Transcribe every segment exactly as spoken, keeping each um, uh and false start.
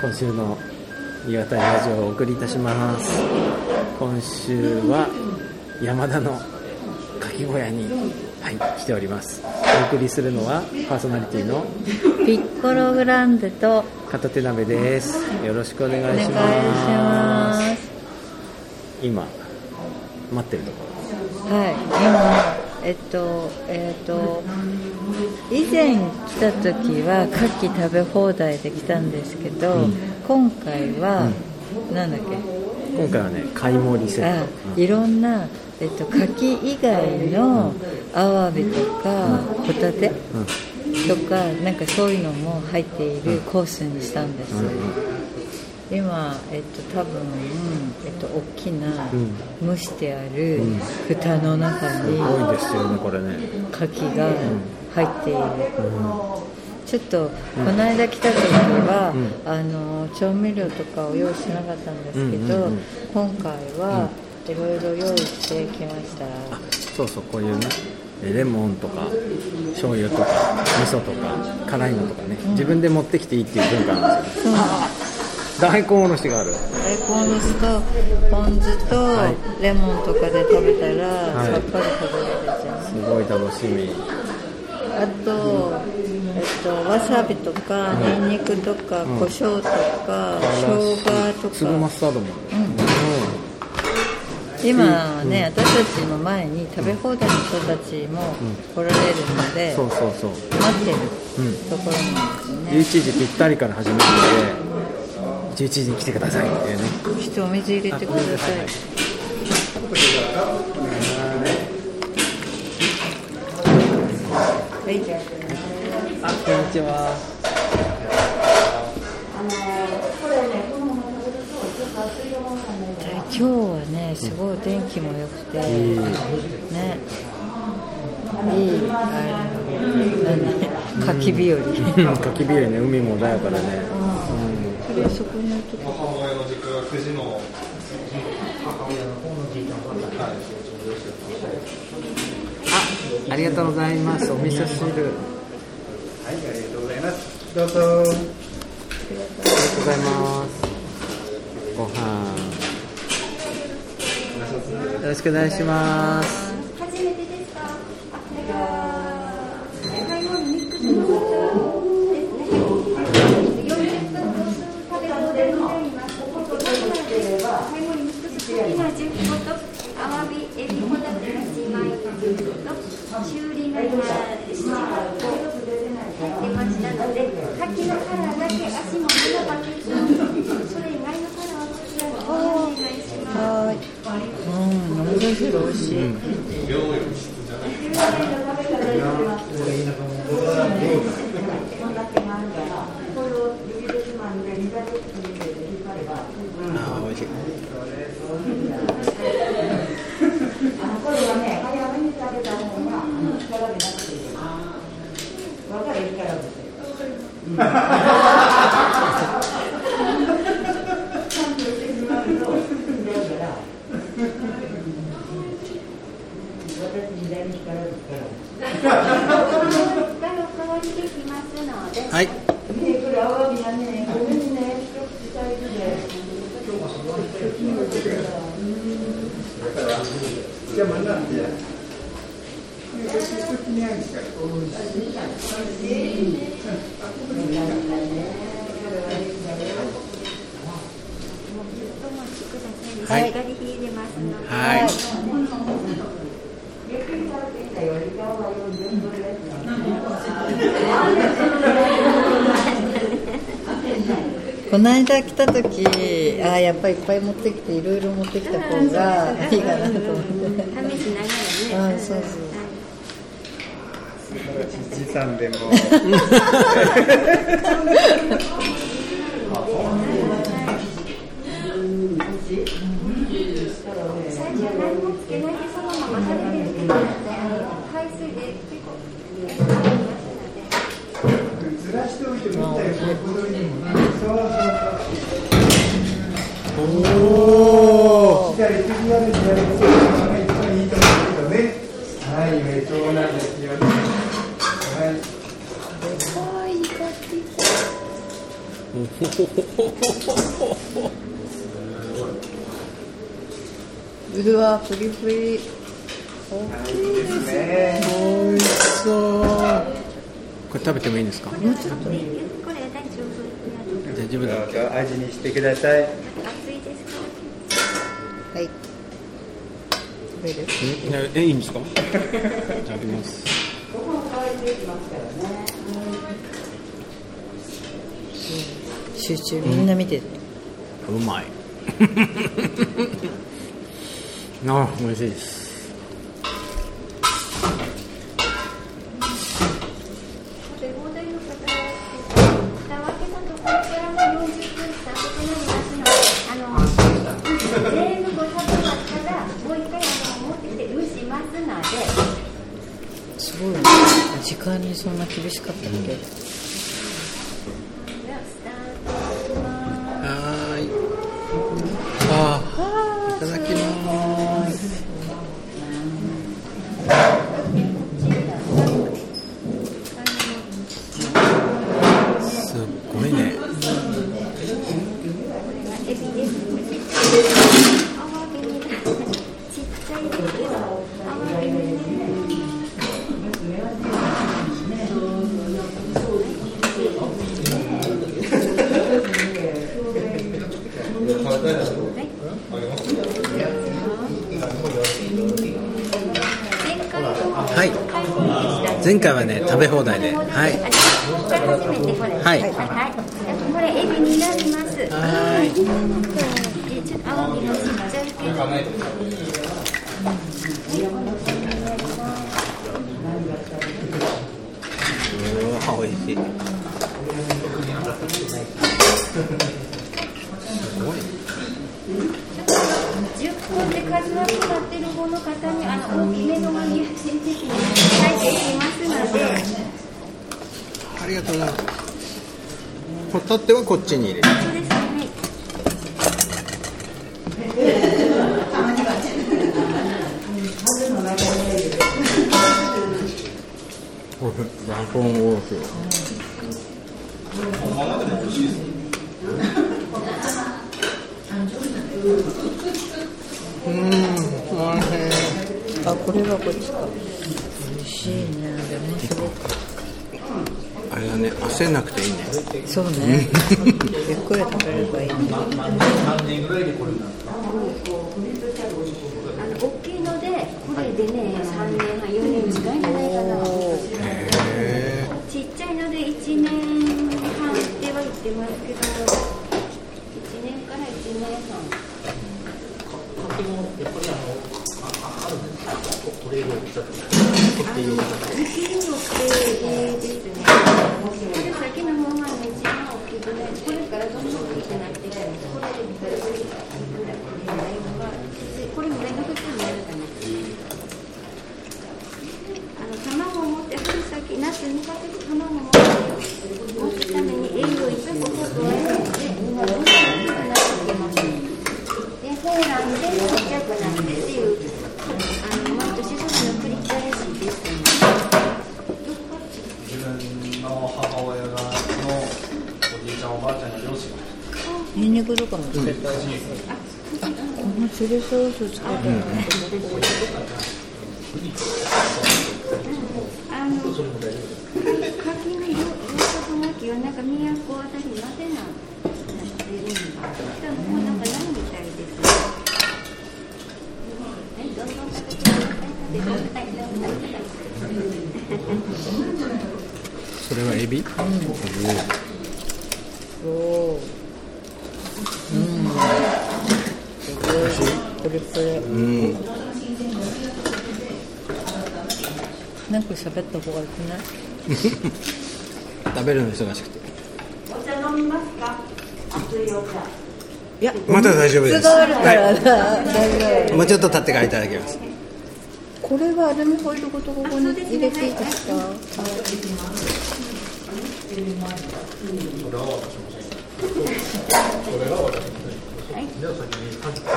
今週の岩谷ラジオをお送りいたします。今週は山田のかき小屋に、はい、来ております。お送りするのはパーソナリティのピッコログランデと片手鍋です。よろしくお願いします。今待ってるところ、はい、今えっとえっと、以前来た時はカキ食べ放題で来たんですけど、うん、今回は、うん、なんだっけ今回はね、貝盛りセット、うん、いろんな、えっと、カキ以外のアワビとか、うん、ホタテ、うん、とかなんかそういうのも入っているコースにしたんです、うんうん、今、えっと、多分、えっと、大きな、うん蒸してある蓋の中にカキが入っている、うん、ちょっとこの間来た時は、うん、あの調味料とかを用意しなかったんですけど、うんうんうん、今回はいろいろ用意してきました、うん、あそうそうこういうねレモンとか醤油とか味噌とか辛いのとかね、うん、自分で持ってきていいっていう文化なんですよ、うん大根おろしがある。大根おろしとポン酢とレモンとかで食べたら、はい、さっぱり食べられるじゃん。すごい楽しみ。あと、えっと、わさびとかニンニクとか、うん、胡椒とか、うん、生姜とか。粒マスタードもある。うんうん、今ね、うん、私たちの前に食べ放題の人たちも来られるので、うん、そうそうそう待ってるところなんですね。じゅういちじぴったりから始まるので。じゅういちじに来てくださいっていうね。ちょっとお水入れてください。はい、はいはい、あ、こんにちは。あのこれね、このまま食べるとちょっと熱いような。今日はね、すごい天気も良くて、うん、ね、いいあの何、かき日和。かき日和ね、海も穏やかだね。そこのとこ母親の実家がくじの母親の方のじいちゃんが、あ、ありがとうございます。お味噌汁、はい、ありがとうございます。どうぞ。ありがとうございます。ご飯よろしくお願いします。初めてですか？台湾ミックスのお茶修理が今しちがつ入ってましたので、カキのカラーだけ足も目がバキッと、それ以外のカラーはこちらにお願いします。うん、お味噌汁美味しい。うん、あ、美味しい。これはね、早めに食べた方が辛みなくていい。わかる？一回は別に。この間来た時、あ、やっぱりいっぱい持ってきて、いろいろ持ってきた方がいいかなと思って試しながらね。あ、そうそう、じじさんでもうわプリプリ大きいですね。おいしそう。これ食べてもいいんですか？もうちょっといい。これ大丈夫。大丈夫だ。じゃあ味にしてください。熱いですか？はい。食べる？え、いいんですか？いただきます。ご飯食べてきますからね。集中みんな見てる。うん、うまい。あ、美味しいです。時間にそんな厳しかったっけ、うん、はい、ああいただきます。すごいね、前回はね食べ放題で、はいはいはい、これエビになります。はいちょっとアワビがちっちゃいけどおいしい。すごいじゅっぽんで数は決まってる方の方にあの大きめのマニアチン的に書いていきます。ありがとうございます。ホタテはこっちに入れる。ラコンオース。うん、おいしい。あ、これはこっちか。美味しいね。でもすごく。あれだね、焦んなくていいね。そうね。ゆっくり食べればいいね。さんねんぐらいでこれになった。大きいので、これでね、さんねんはん、よねん近いんじゃないかな。へー。ちっちゃいのでいちねんはんでは行ってますけど、いちねんからいちねんはん。柿もやっぱりあるんですか？トレードをちょっと取っている。ニンニクとかもつけたい、うん、あ、このチリソースつけたい、うん、あの、柿の養殖巻きはなんか都あたりまでなってるんだけど、もうなんかないみたいです、うん、どんどん食べてください、それはエビ？うん、おーこれこれ、うん、なんか喋った方が良くない？食べるの忙しくて。お茶飲みますか？熱いお茶。いや、まだ大丈夫です。熱があるからな、はい。もうちょっと経ってからいただきます。これはアルミホイルごとここに入れていいですか？はい、これは渡しません。これは渡しません。はい、じゃあ先にカキカキ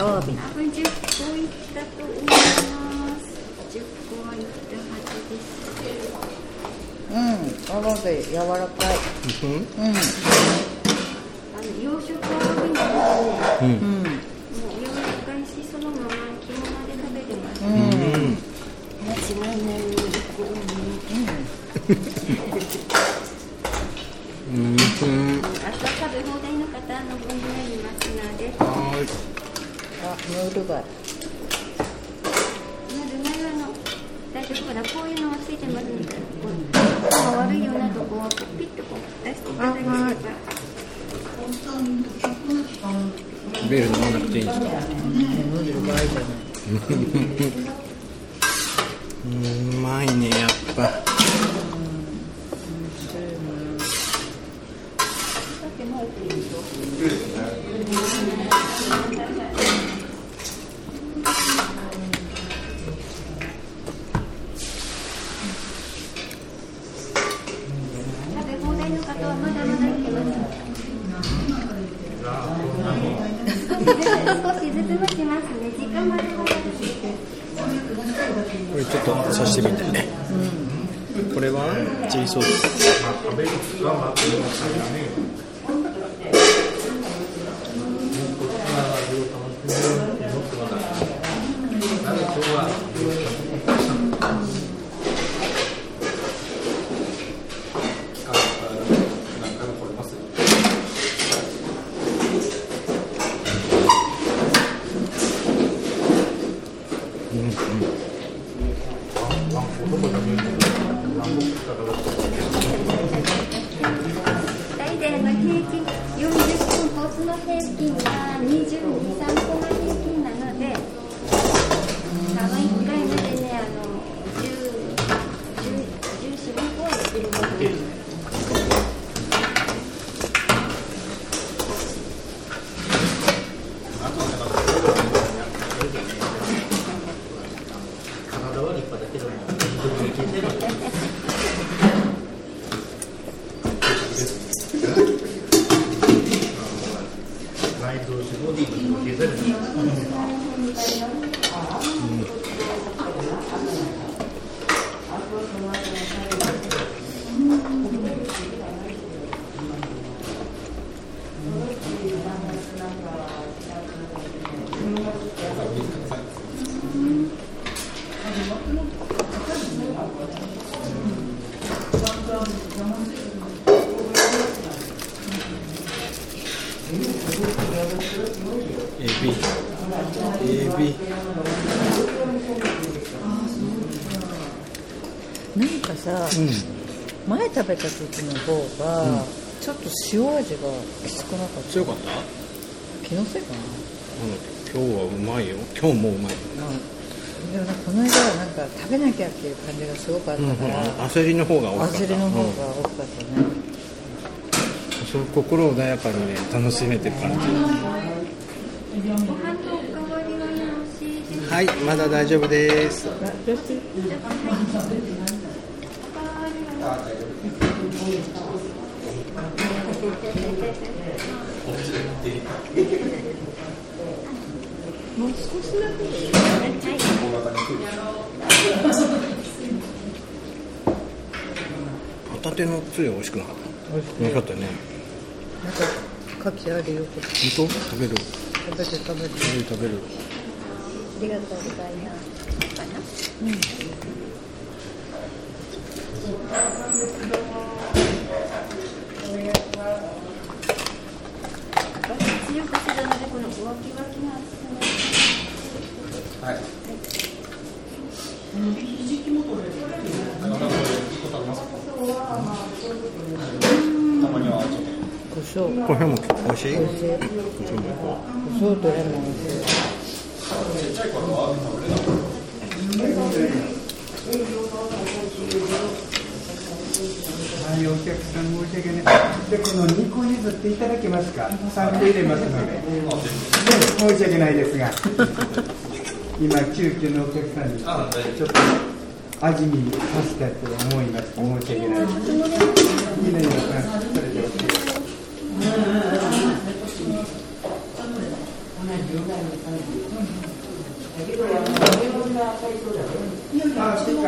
アワビこれじゅっこいったと思います。じゅっこはいったはずです。うん泡で柔らかい。うん。うん。あの洋食は美味しいですね。うん。もう柔らかいしそのまま着物で食べてます。うん。間違いない。うん。うん。あと食べ放題の方の分ぐらいにますので。はい。あ、ムール貝。大丈夫かな、こういうのはついてますので、悪いようなとこをピッとこう出していただければ。ベル飲まなくていいんですか？飲んでる場合じゃない。うまいね、やっぱ。だってもういいと。刺身だよね、うん、これはチリソース、うんうんうん、うん、前食べた時の方がちょっと塩味がきつくなかった。強かった？気のせいかな。うん、今日はうまいよ。今日もうまいよ。うん、でもなんかこの間はなんか食べなきゃっていう感じがすごくあったから。うん、焦りの方が多かった。焦りの方が多かったね。うん、そう心穏やかにね楽しめてる感じ。はい、まだ大丈夫です。あ、大丈夫。もう少しだけでいい。ホタテのつゆ美味しくなかった。美味しかったね。なんか牡蠣あるよ。本当？食べる。食べて食べる。食べる。ありがとうございます。うん。お願いします。強くするのでこのワキワキの厚さ。はい。ひじきも取れる。あの、これ結構食べますか？たまにはちょっと。胡椒。胡椒も美味しい。胡椒もこう。胡椒とレモンも美味しい。ちっちゃい頃は食べれなかった。はい、お客さん申し訳ない。で、このにこ譲っていただけますか。さんこ入れますので。申し訳ないですが、今急遽のお客さんにちょっと味見させたと思います。申し訳ないです。いいね、それでお客さん。あ、そうか。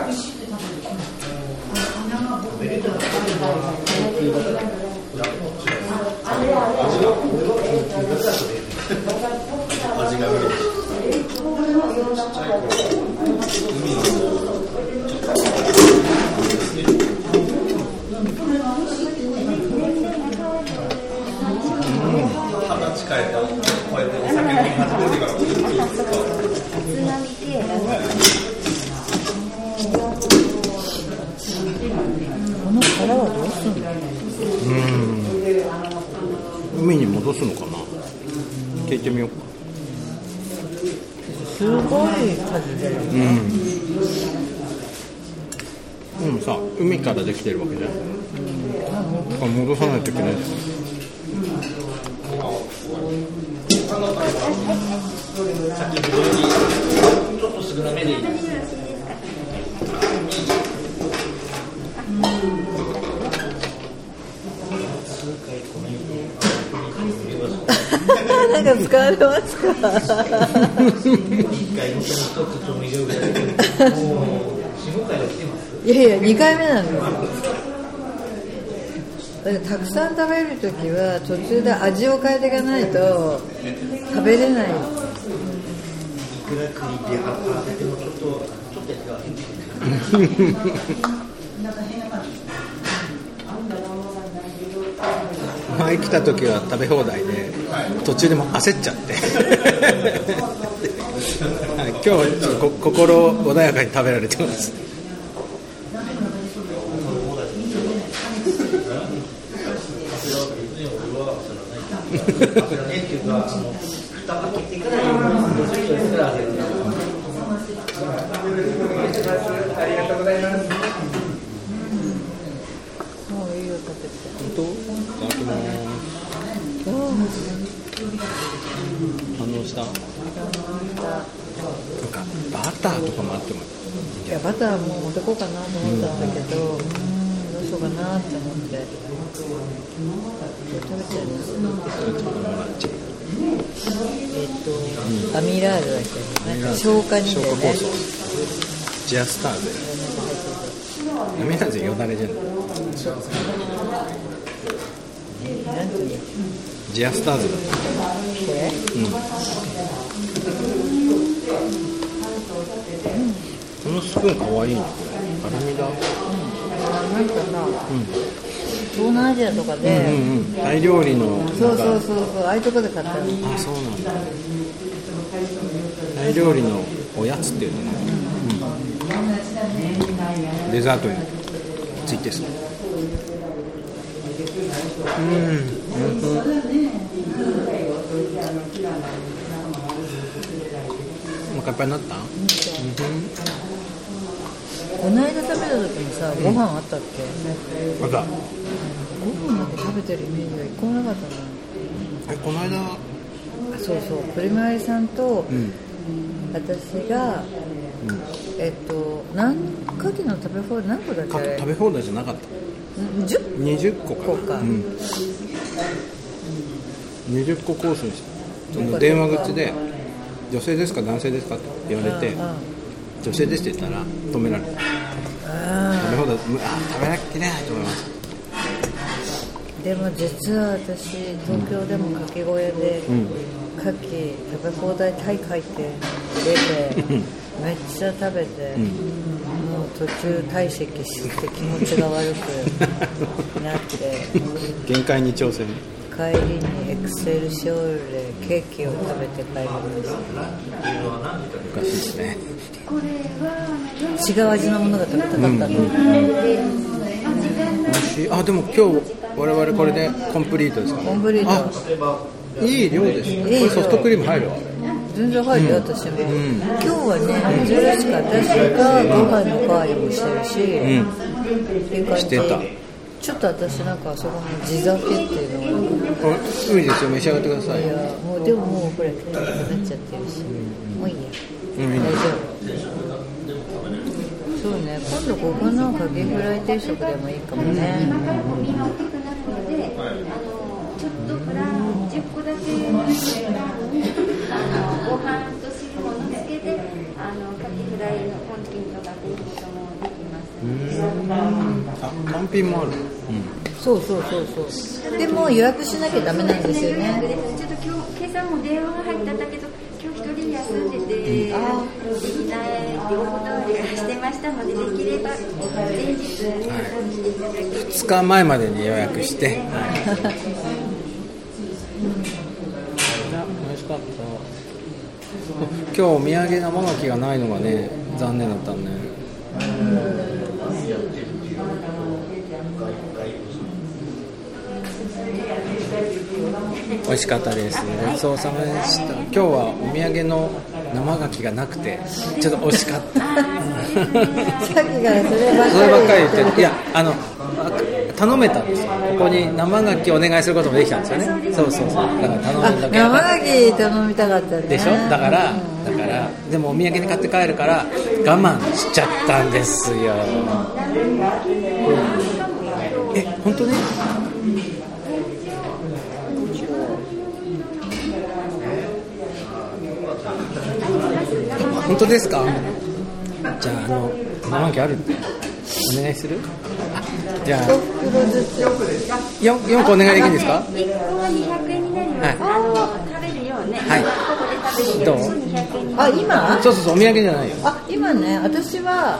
海に戻すのかな、聞いてみようか。すごい数だよね。うん、でもさ、海からできてるわけじゃん、うん、あ、戻さないといけないじゃん、うん、さっきのようにちょっと少なめでいいです、なんか使われますか？いっかいの人と調味料ぐらいでよん、ごかいは来てます？いやいや、にかいめなんです。たくさん食べるときは途中で味を変えていかないと食べれない。いくら食いてやっててもちょっとちょっとやつが変ですね。なんか変な感じ。前来た時は食べ放題で途中でも焦っちゃって今日はこ心穏やかに食べられてますありがとうございます。反応した。なんかバターとかもあってもいい。いやバターも持ってこうかなと思ったんだけど、うん、どうしようかなって思って。食べちゃいます。えっとアミラードだっけ、なんか消化にね。消化酵素。ジアスターゼ。アミラーゼよだれじゃない。そうですね。なんていうジアスターズだったこれ、うんうん、このスプーンかわいいな、これアルミだ、うん、なんかな、うん、東南アジアとかで、うんうんうん、タイ料理のそうそうそうそう、ああいうとこで買ったの。あ、そうなんだ。タイ料理のおやつっていうのね、うんうん、デザートについてそう。うん、お腹いっぱいになった？この間食べた時にさ、ご飯あったっけ？あった。ご飯なんか食べてるイメージが一個もなかったな。え、この間？そうそう、プリマリさんと私が、うん、えっと何カキの食べ放題、何個だっけ？食べ放題じゃなかった。にじゅっこか、うん、にじゅっこコースにして、その電話口で女性ですか男性ですかって言われて、女性ですって言ったら止められた。食べ放題、あ、食べなきゃいけないと思います。でも実は私東京でもかき小屋でかき食べ放題大会って出てめっちゃ食べて、うん、途中退席して気持ちが悪くなって限界に挑戦、帰りにエクセルショールでケーキを食べて帰りました。おかしいですね。違う味のものが食べたかったの、うんうんうん、美味しい。あ、でも今日我々これでコンプリートですかね。コンプリート、いい量です。これソフトクリーム入るわ。全然入るよ、うん、私も、うん、今日はね、珍しく私がご飯の代わりもしてるし、うん、っていう感じしてた。ちょっと私なんかあそこの地酒っていうのがいいですよ、召し上がってください。いや、もうでももうこれ太くなっちゃってるし、うん、もういいや、うん、大丈夫、うん、そうね、今度ここのかけフライ定食でもいいかもね、うん、今大きくなるので、ちょっとプランじゅっこだけご飯と汁をつけて、あのカキフライのコンティンとかっていうこともできます。単品もある、うん、そうそうそうそう。でも予約しなきゃダメなんですよね。ちょっと今日今朝も電話が入ったんだけど、今日一人休んでて、うん、あできないってお断りしてましたので、できれば前日に来ていただける、はい、ふつかまえまでに予約して、はい美味しかった。今日お土産生牡蠣がないのがね、残念だったね。美味しかったです。ごちそうさまでした。今日はお土産の生牡蠣がなくて、ちょっと惜しかった。さっきからそればっかり。そればっかり言って、いやあの頼めたんですよ。ここに生牡蠣お願いすることもできたんですよね。そうそうそう。だから頼んだけど。生牡蠣頼みたかったね。でしょ。だから、うん、だからでもお土産に買って帰るから我慢しちゃったんですよ。うん、え本当に？本当ですか？じゃああの生牡蠣あるってお願いする？じゃあよん、よんこお願いできるんですか？いっこはにひゃくえんになります。はい、あの食べるようね。はい。どう？あ今？そうそうそうお土産じゃないよ。あ今ね私は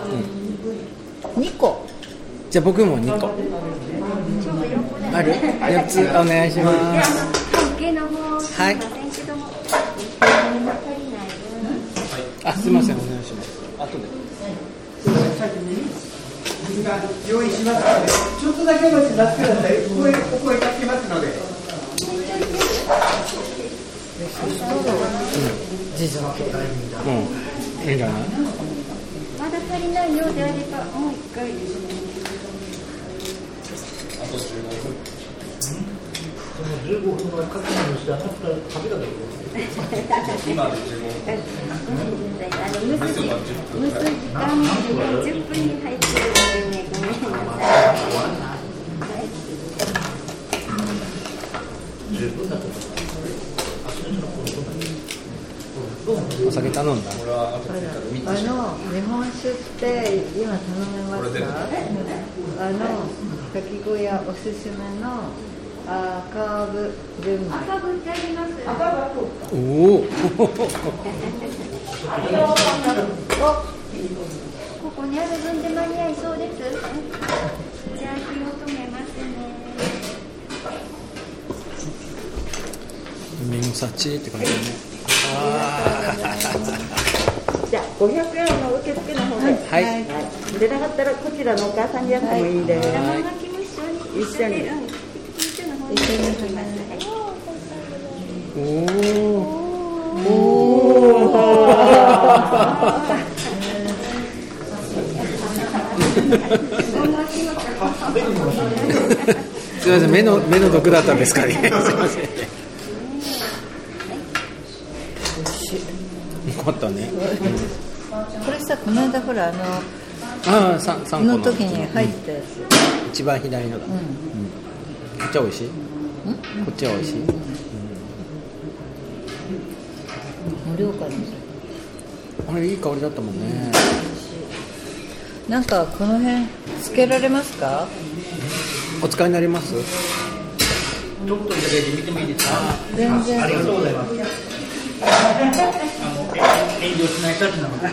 にこ。うん、じゃあ僕もにこ。ある？よっつお願いします。はい。あすみませんお願いします。後で。水が用意しますので、ちょっとだけお待ちになってください。お声、お声かけますので。うん、事情の経済人だ。うん、いいんじゃない？まだ足りないようであれば、もう一回ですね。あとじゅうごふん。そのじゅうごふんは確認して、あとふたり食べただけです。今でじゅうごふん。あの蒸す時間、蒸す時間もじゅっぷんに入ってるのでね、ごめんなさい。十分だと思います。お酒頼んだ。あの日本酒って今頼めますか？あのかき小屋おすすめの赤ぶ純米。赤ぶってあります。赤ぶ。おお。ここにある分で間に合いそうです。じゃあ火を止めますね。海の幸って感じね。じゃあごひゃくえんの受付の方で、はいはい、出なかったらこちらのお母さんにやってもいいです。生牡蠣も一緒に一緒に一緒の方に行きますね。おお。ごすみません目の目の毒だったんですかね。すみません。よかったね。これさこの間ほらあのああ三三個 の, の時に入ったやつ、うん、一番左のだ。うんうん、こっちは美味しい？ん？こっちは美味しい？無料感です。あれいい香りだったもんね。なんかこの辺つけられますか？お使いになります？ちょっとだけ見てもいいですか？全然。ありがとうございます。あの遠慮しないたちなので。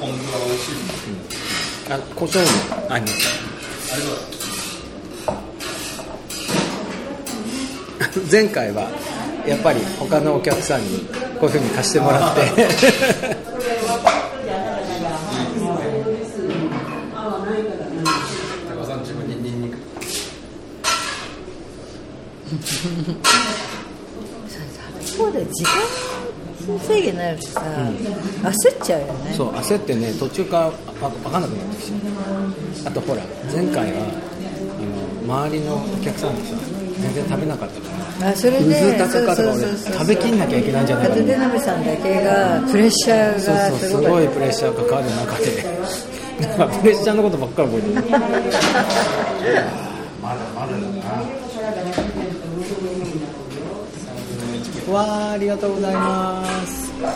ポン酢が美味しい。あ、胡椒もあります。前回はやっぱり他のお客さんにこういうふうに貸してもらってそうだよ時間制限になるとさ、うん、焦っちゃうよね。そう焦ってね途中から分かんなくなってきちゃう。あとほら前回はあの周りのお客さんにさ全然食べなかったから、あそれで水高かったから食べきんなきゃいけないんじゃないかと。片手鍋さんだけがプレッシャーがすごい、そうそうすごいプレッシャーがかかる中で、なんかプレッシャーのことばっかり覚えてる。まだまだだな。うわー、ありがとうございます。いただ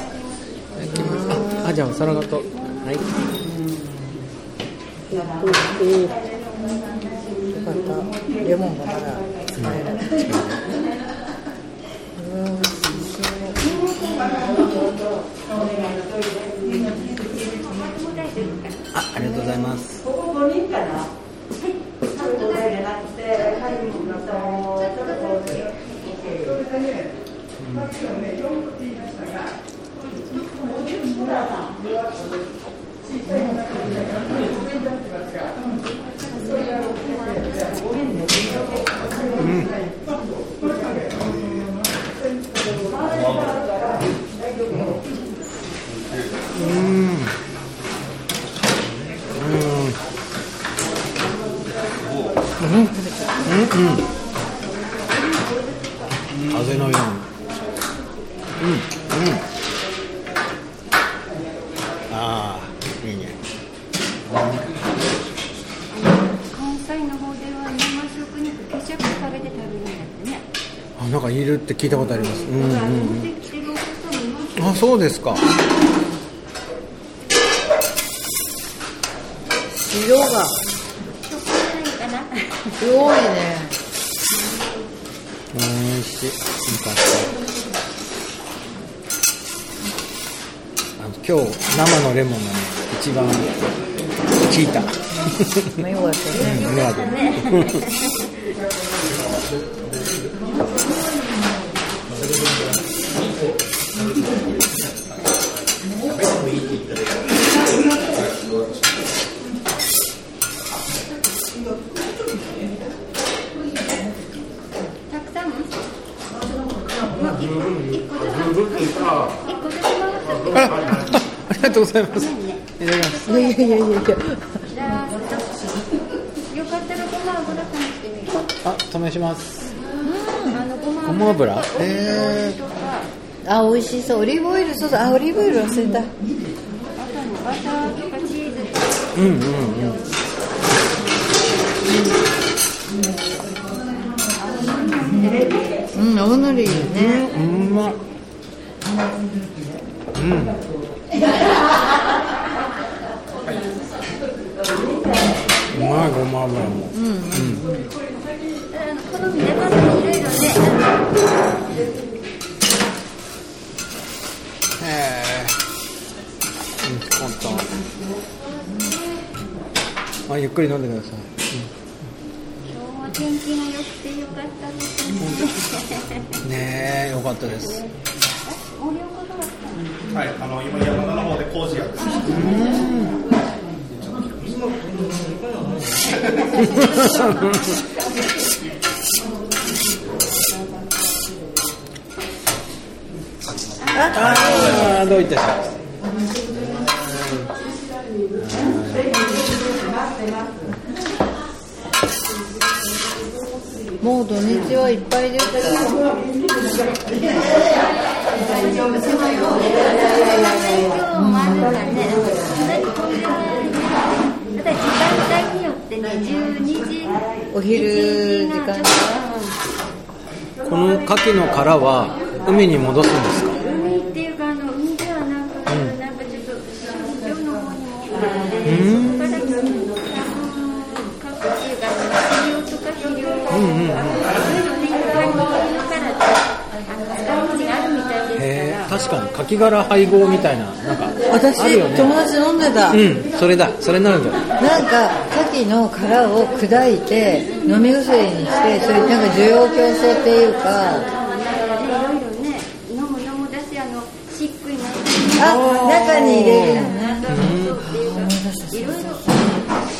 きます。あ、あ、じゃあ皿ごと。はい。よかった。レモンがまだ使えない。うん。あ、ありがとうございます。ここごにんかな。なんかいるって聞いたことあります。うんうんうん、あ、そうですか。色が多いね。美味しい。よかった。あの今日生のレモンが、ね、一番効いた。まあよかったね。うん、よかったね。ありがとうございます。いただきます。いやいやいやいや。よかったらごま油試してみる。あ、試します。あのごま油。ごま油。えー、あ、美味しそう。オリーブオイル、そうそう。あ、オリーブオイル忘れた。バターとかチーズ。うんうんうん。うん、青のりいいよね。うん、うまっ。うん。ごま油も、うんうん、好みでまずいろいろね。へー、うん、簡単。あ、ゆっくり飲んでください。今日は天気が良くて良かったですね。ねえ、良かったです。お料理は？はい、あの今山の方で工事やってます。うん、ああ、どういたしまして。もう土日はいっぱいですから。大丈夫ですよ。じゅうにじお昼時間。この牡蠣の殻は海に戻すんですか？海っていうか、あの海ではなんか、うん、なんかちょっと漁の方にもあって、うん、そこから各地が飼料とか肥料とか、うんうん、そういうのでいっぱいの殻って使う道があるみたいですから。確かに牡蠣殻配合みたいな、なんか私、ね、友達飲んでた。うん、それだ、それなんだ。なんか牡蠣の殻を砕いて飲み薬にして、それなんか需要競争っていうか。あ、なんかいろいろね、飲む飲むだし、あのシックになって。あ、中に入れるのね。いろいろ。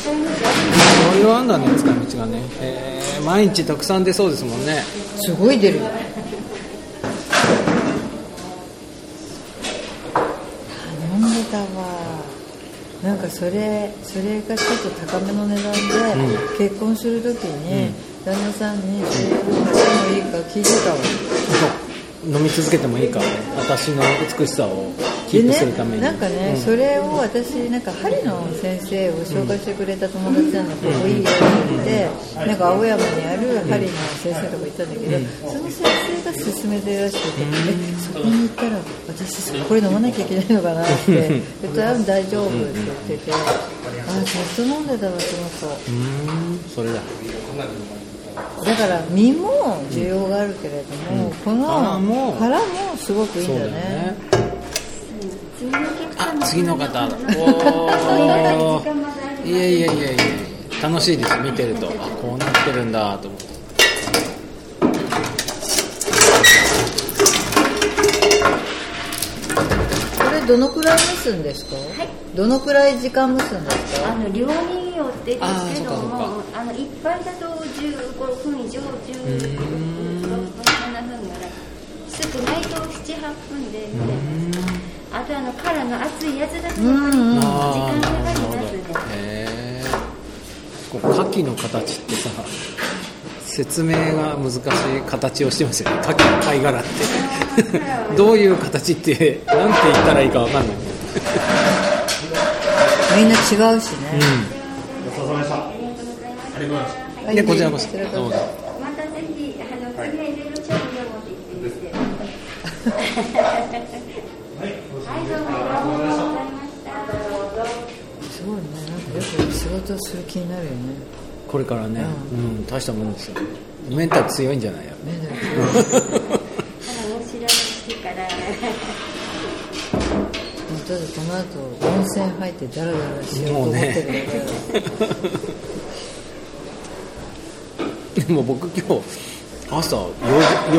そういう案だね、使い道がね。えー、毎日たくさん出そうですもんね。すごい出る。なんかそれそれがちょっと高めの値段で、うん、結婚するときに旦那さんにそれを買ってもいいか聞いてたわ。飲み続けてもいいか、私の美しさをキープするために、ね、なんかね、うん、それを私なんか針の先生を紹介してくれた友達なので、うん、ここいいよって言って、なんか青山にある針の先生とか行ったんだけど、うん、その先生が勧めてるらしくて、うん、そこに行ったら私これ飲まなきゃいけないのかなって言ったら大丈夫って言ってて、ああずっと飲んでたわその子。うん、それだ。だから身も需要があるけれども、うん、この殻もすごくいいんだね。そうだね。あ、次の方。おー。いやいやいやいや。楽しいです見てると。あ、こうなってるんだと思って。これどのくらい蒸すんですか？はい。どのくらい時間蒸すんですか？あの料理。っていうのもあの一杯だとじゅうごふん以上じゅうろくふんななふんぐらいスープないとななはっぷんで、うん、あとあの殻の熱いやつだと時間かかりますね。へえ、こう牡蠣の形ってさ説明が難しい形をしてますよね。牡蠣の貝殻ってどういう形ってなんて言ったらいいか分かんないみんな違うしね、うん、ありがとうございます。でこちらこそ。どうぞ。またぜひあの次はいろいろ調理を持って行ってみて。はいどうもありがとうございました。すごいね、なんかよく仕事する気になるよね。これからね、うんうん、大したものですよ。メンタル強いんじゃないや。メンタル強い。面白いしてから。ただこの後温泉入ってダラダラしようと思ってるので。でも僕今日朝よ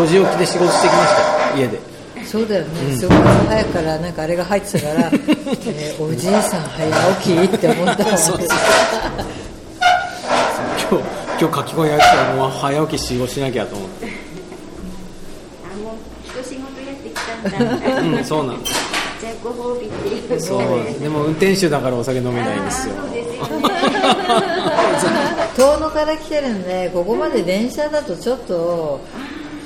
じ、 よじ起きで仕事してきました家で。そうだよね、うん、すごい早くからなんかあれが入ってたから、ね、おじいさん早起きって思ったもんそうそう今日、今日書き込みやったらもう早起き仕事しなきゃと思ってあ、もう一仕事やってきたんだうん、そうなんですじゃあご褒美っていう。そうでも運転手だからお酒飲めないんですよ。そうですよね遠野から来てるんで、ここまで電車だとちょっと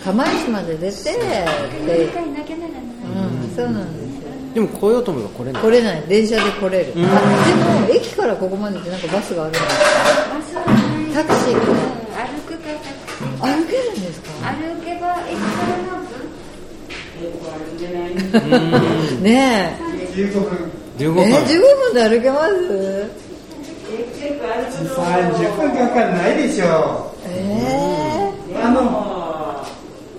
釜石まで出てって、うん、そうなんですよ。でも来ようと思えば来れない。来れない、電車で来れる。でも駅からここまでってなんかバスがあるんですか？バスはない。タクシーか、歩くかタクシー。歩けるんですか？歩けば駅から何分？うんねえじゅうごふんじゅうごふん、えー、じゅうごふんで歩けます？さんじゅっぷんかかんないでしょう。えー、あの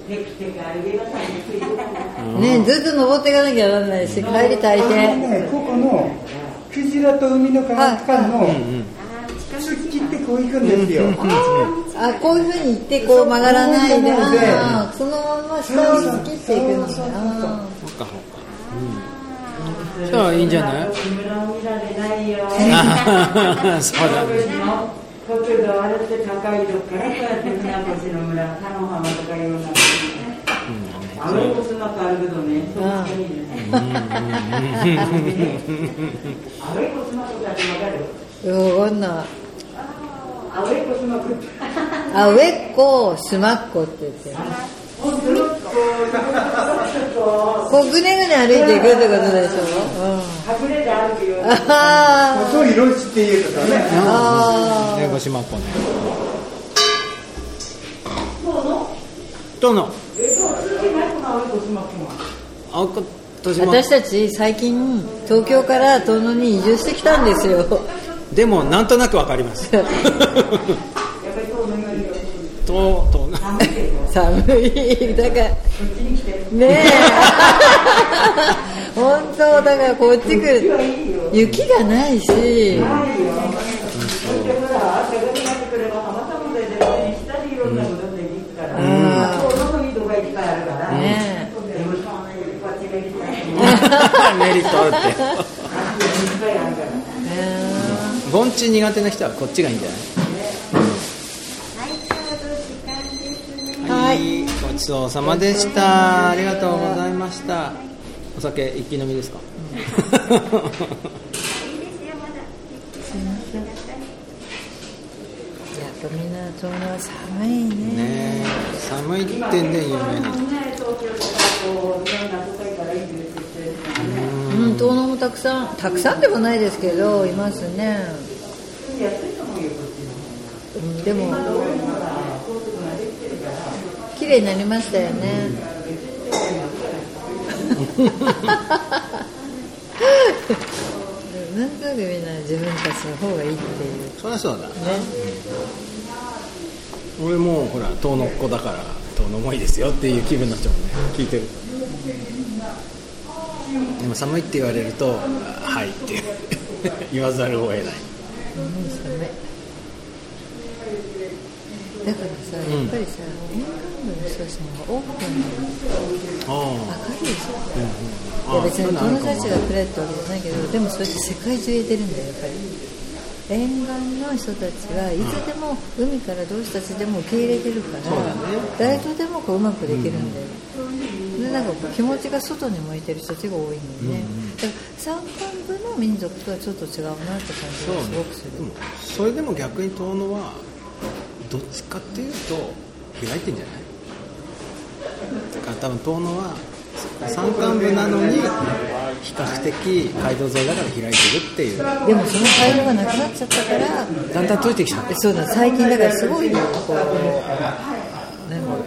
テクテク歩けばさんじゅっぷんねえ、ずっと登っていかなきゃならないし、帰り大変、ね、ここのクジラと海の川とかの突っ切ってこう行くんですよ、うんうん、ああこういう風に行ってこう曲がらないで、あそのまま下を突っ切っていくんですよ。そっかそっか、じゃあいいんじゃない？そうだね。あうえっこすまっこって言ってこうぐねぐね歩いていくってことでしょ。隠れて歩くよ。ああ。細い路地っていうとかね。ああ。ねごしまっこね。どうの？どうの？私たち最近東京から遠野に移住してきたんですよ。でもなんとなくわかります。やっぱり遠野がいいよ。遠遠野。寒いだから。ねえ本当だからこっち来る雪がないしないよ、メリットあるって盆地苦手な人はこっちがいいんじゃない？ごちそうさまでした。ありがとうございました。お酒一気飲みですか？いいですよ、まだやっぱみんな東京は寒い ね, ね寒いってね有名な、うんうん、遠野もたくさんたくさんでもないですけどいますね。うん、でも綺麗になりましたよね。なんとなくみんな自分たちの方がいいっていう。そりゃそうだね。うん、俺もほら遠野っ子だから遠野もいいですよっていう気分になっちゃうもんね。聞いてる。でも寒いって言われるとはいって言わざるを得ない。うん、寒い。だからさ、うん、やっぱりさ、沿岸部の人たちの方が多くても明るいでしょ、うんうん、いや別に友達が暗いってわけじゃないけど、でもそれって世界中言えてるんだよ、やっぱり沿岸の人たちはいつでも海からどうしたちでも受け入れてるから、うん、誰とでもこううまくできるんだよ、うん、でなんかこう気持ちが外に向いてる人たちが多いんだよね、うん、だから山間部の民族とはちょっと違うなって感じがすごくする。そうね、でもそれでも逆に遠野はどっちかっていうと開いてんじゃない？だから多分遠野は山間部なのに比較的街道沿いだから開いてるっていう。でもその街道がなくなっちゃったからだんだん閉じてきた。そうだ、最近だからすごいなんかこうなんか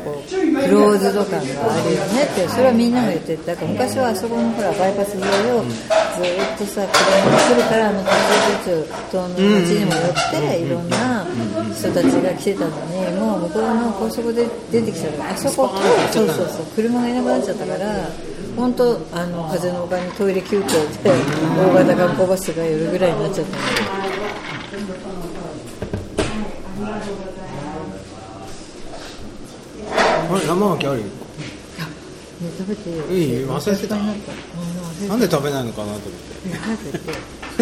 こうクローズド感があるよねって、それはみんなが言ってて、だから昔はあそこのほらバイパス沿いをずっとさ車が来るから、あの途中途中遠野の街にも寄っていろんな人たちが来てたのに、もう向こうの高速で出てきちゃうからあそこ、そうそうそう、車がいなくなっちゃったから本当あの風の丘にトイレ休憩で大型観光バスが寄るぐらいになっちゃったのに。あれ生牡蠣あるよ。食べていいよ。いい、忘れてた。なんで食べないのかなと思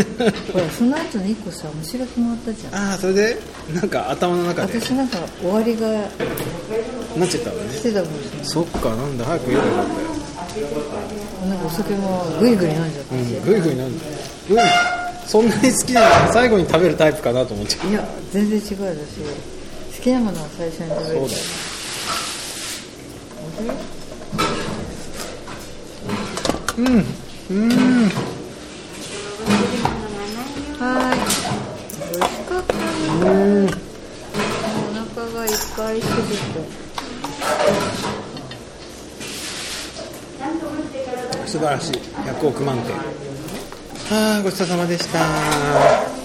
ってほらその後にいっこさ虫が回ったじゃん。ああ、それでなんか頭の中で私なんか終わりがなっちゃったわね。してたもんね。そっか、なんだ早く言えばよかったよ。なんかお酒もグイグイ飲んじゃった。うん、グイグイ飲んじゃった、うん、そんなに好きなの最後に食べるタイプかなと思っちゃう。いや全然違う、私好きなものは最初に食べる。そうだよ。うんうん、はい、美味しかったね。うん、お腹がいっぱいすぎて素晴らしい。ひゃくおく満点。ああ、ごちそうさまでした。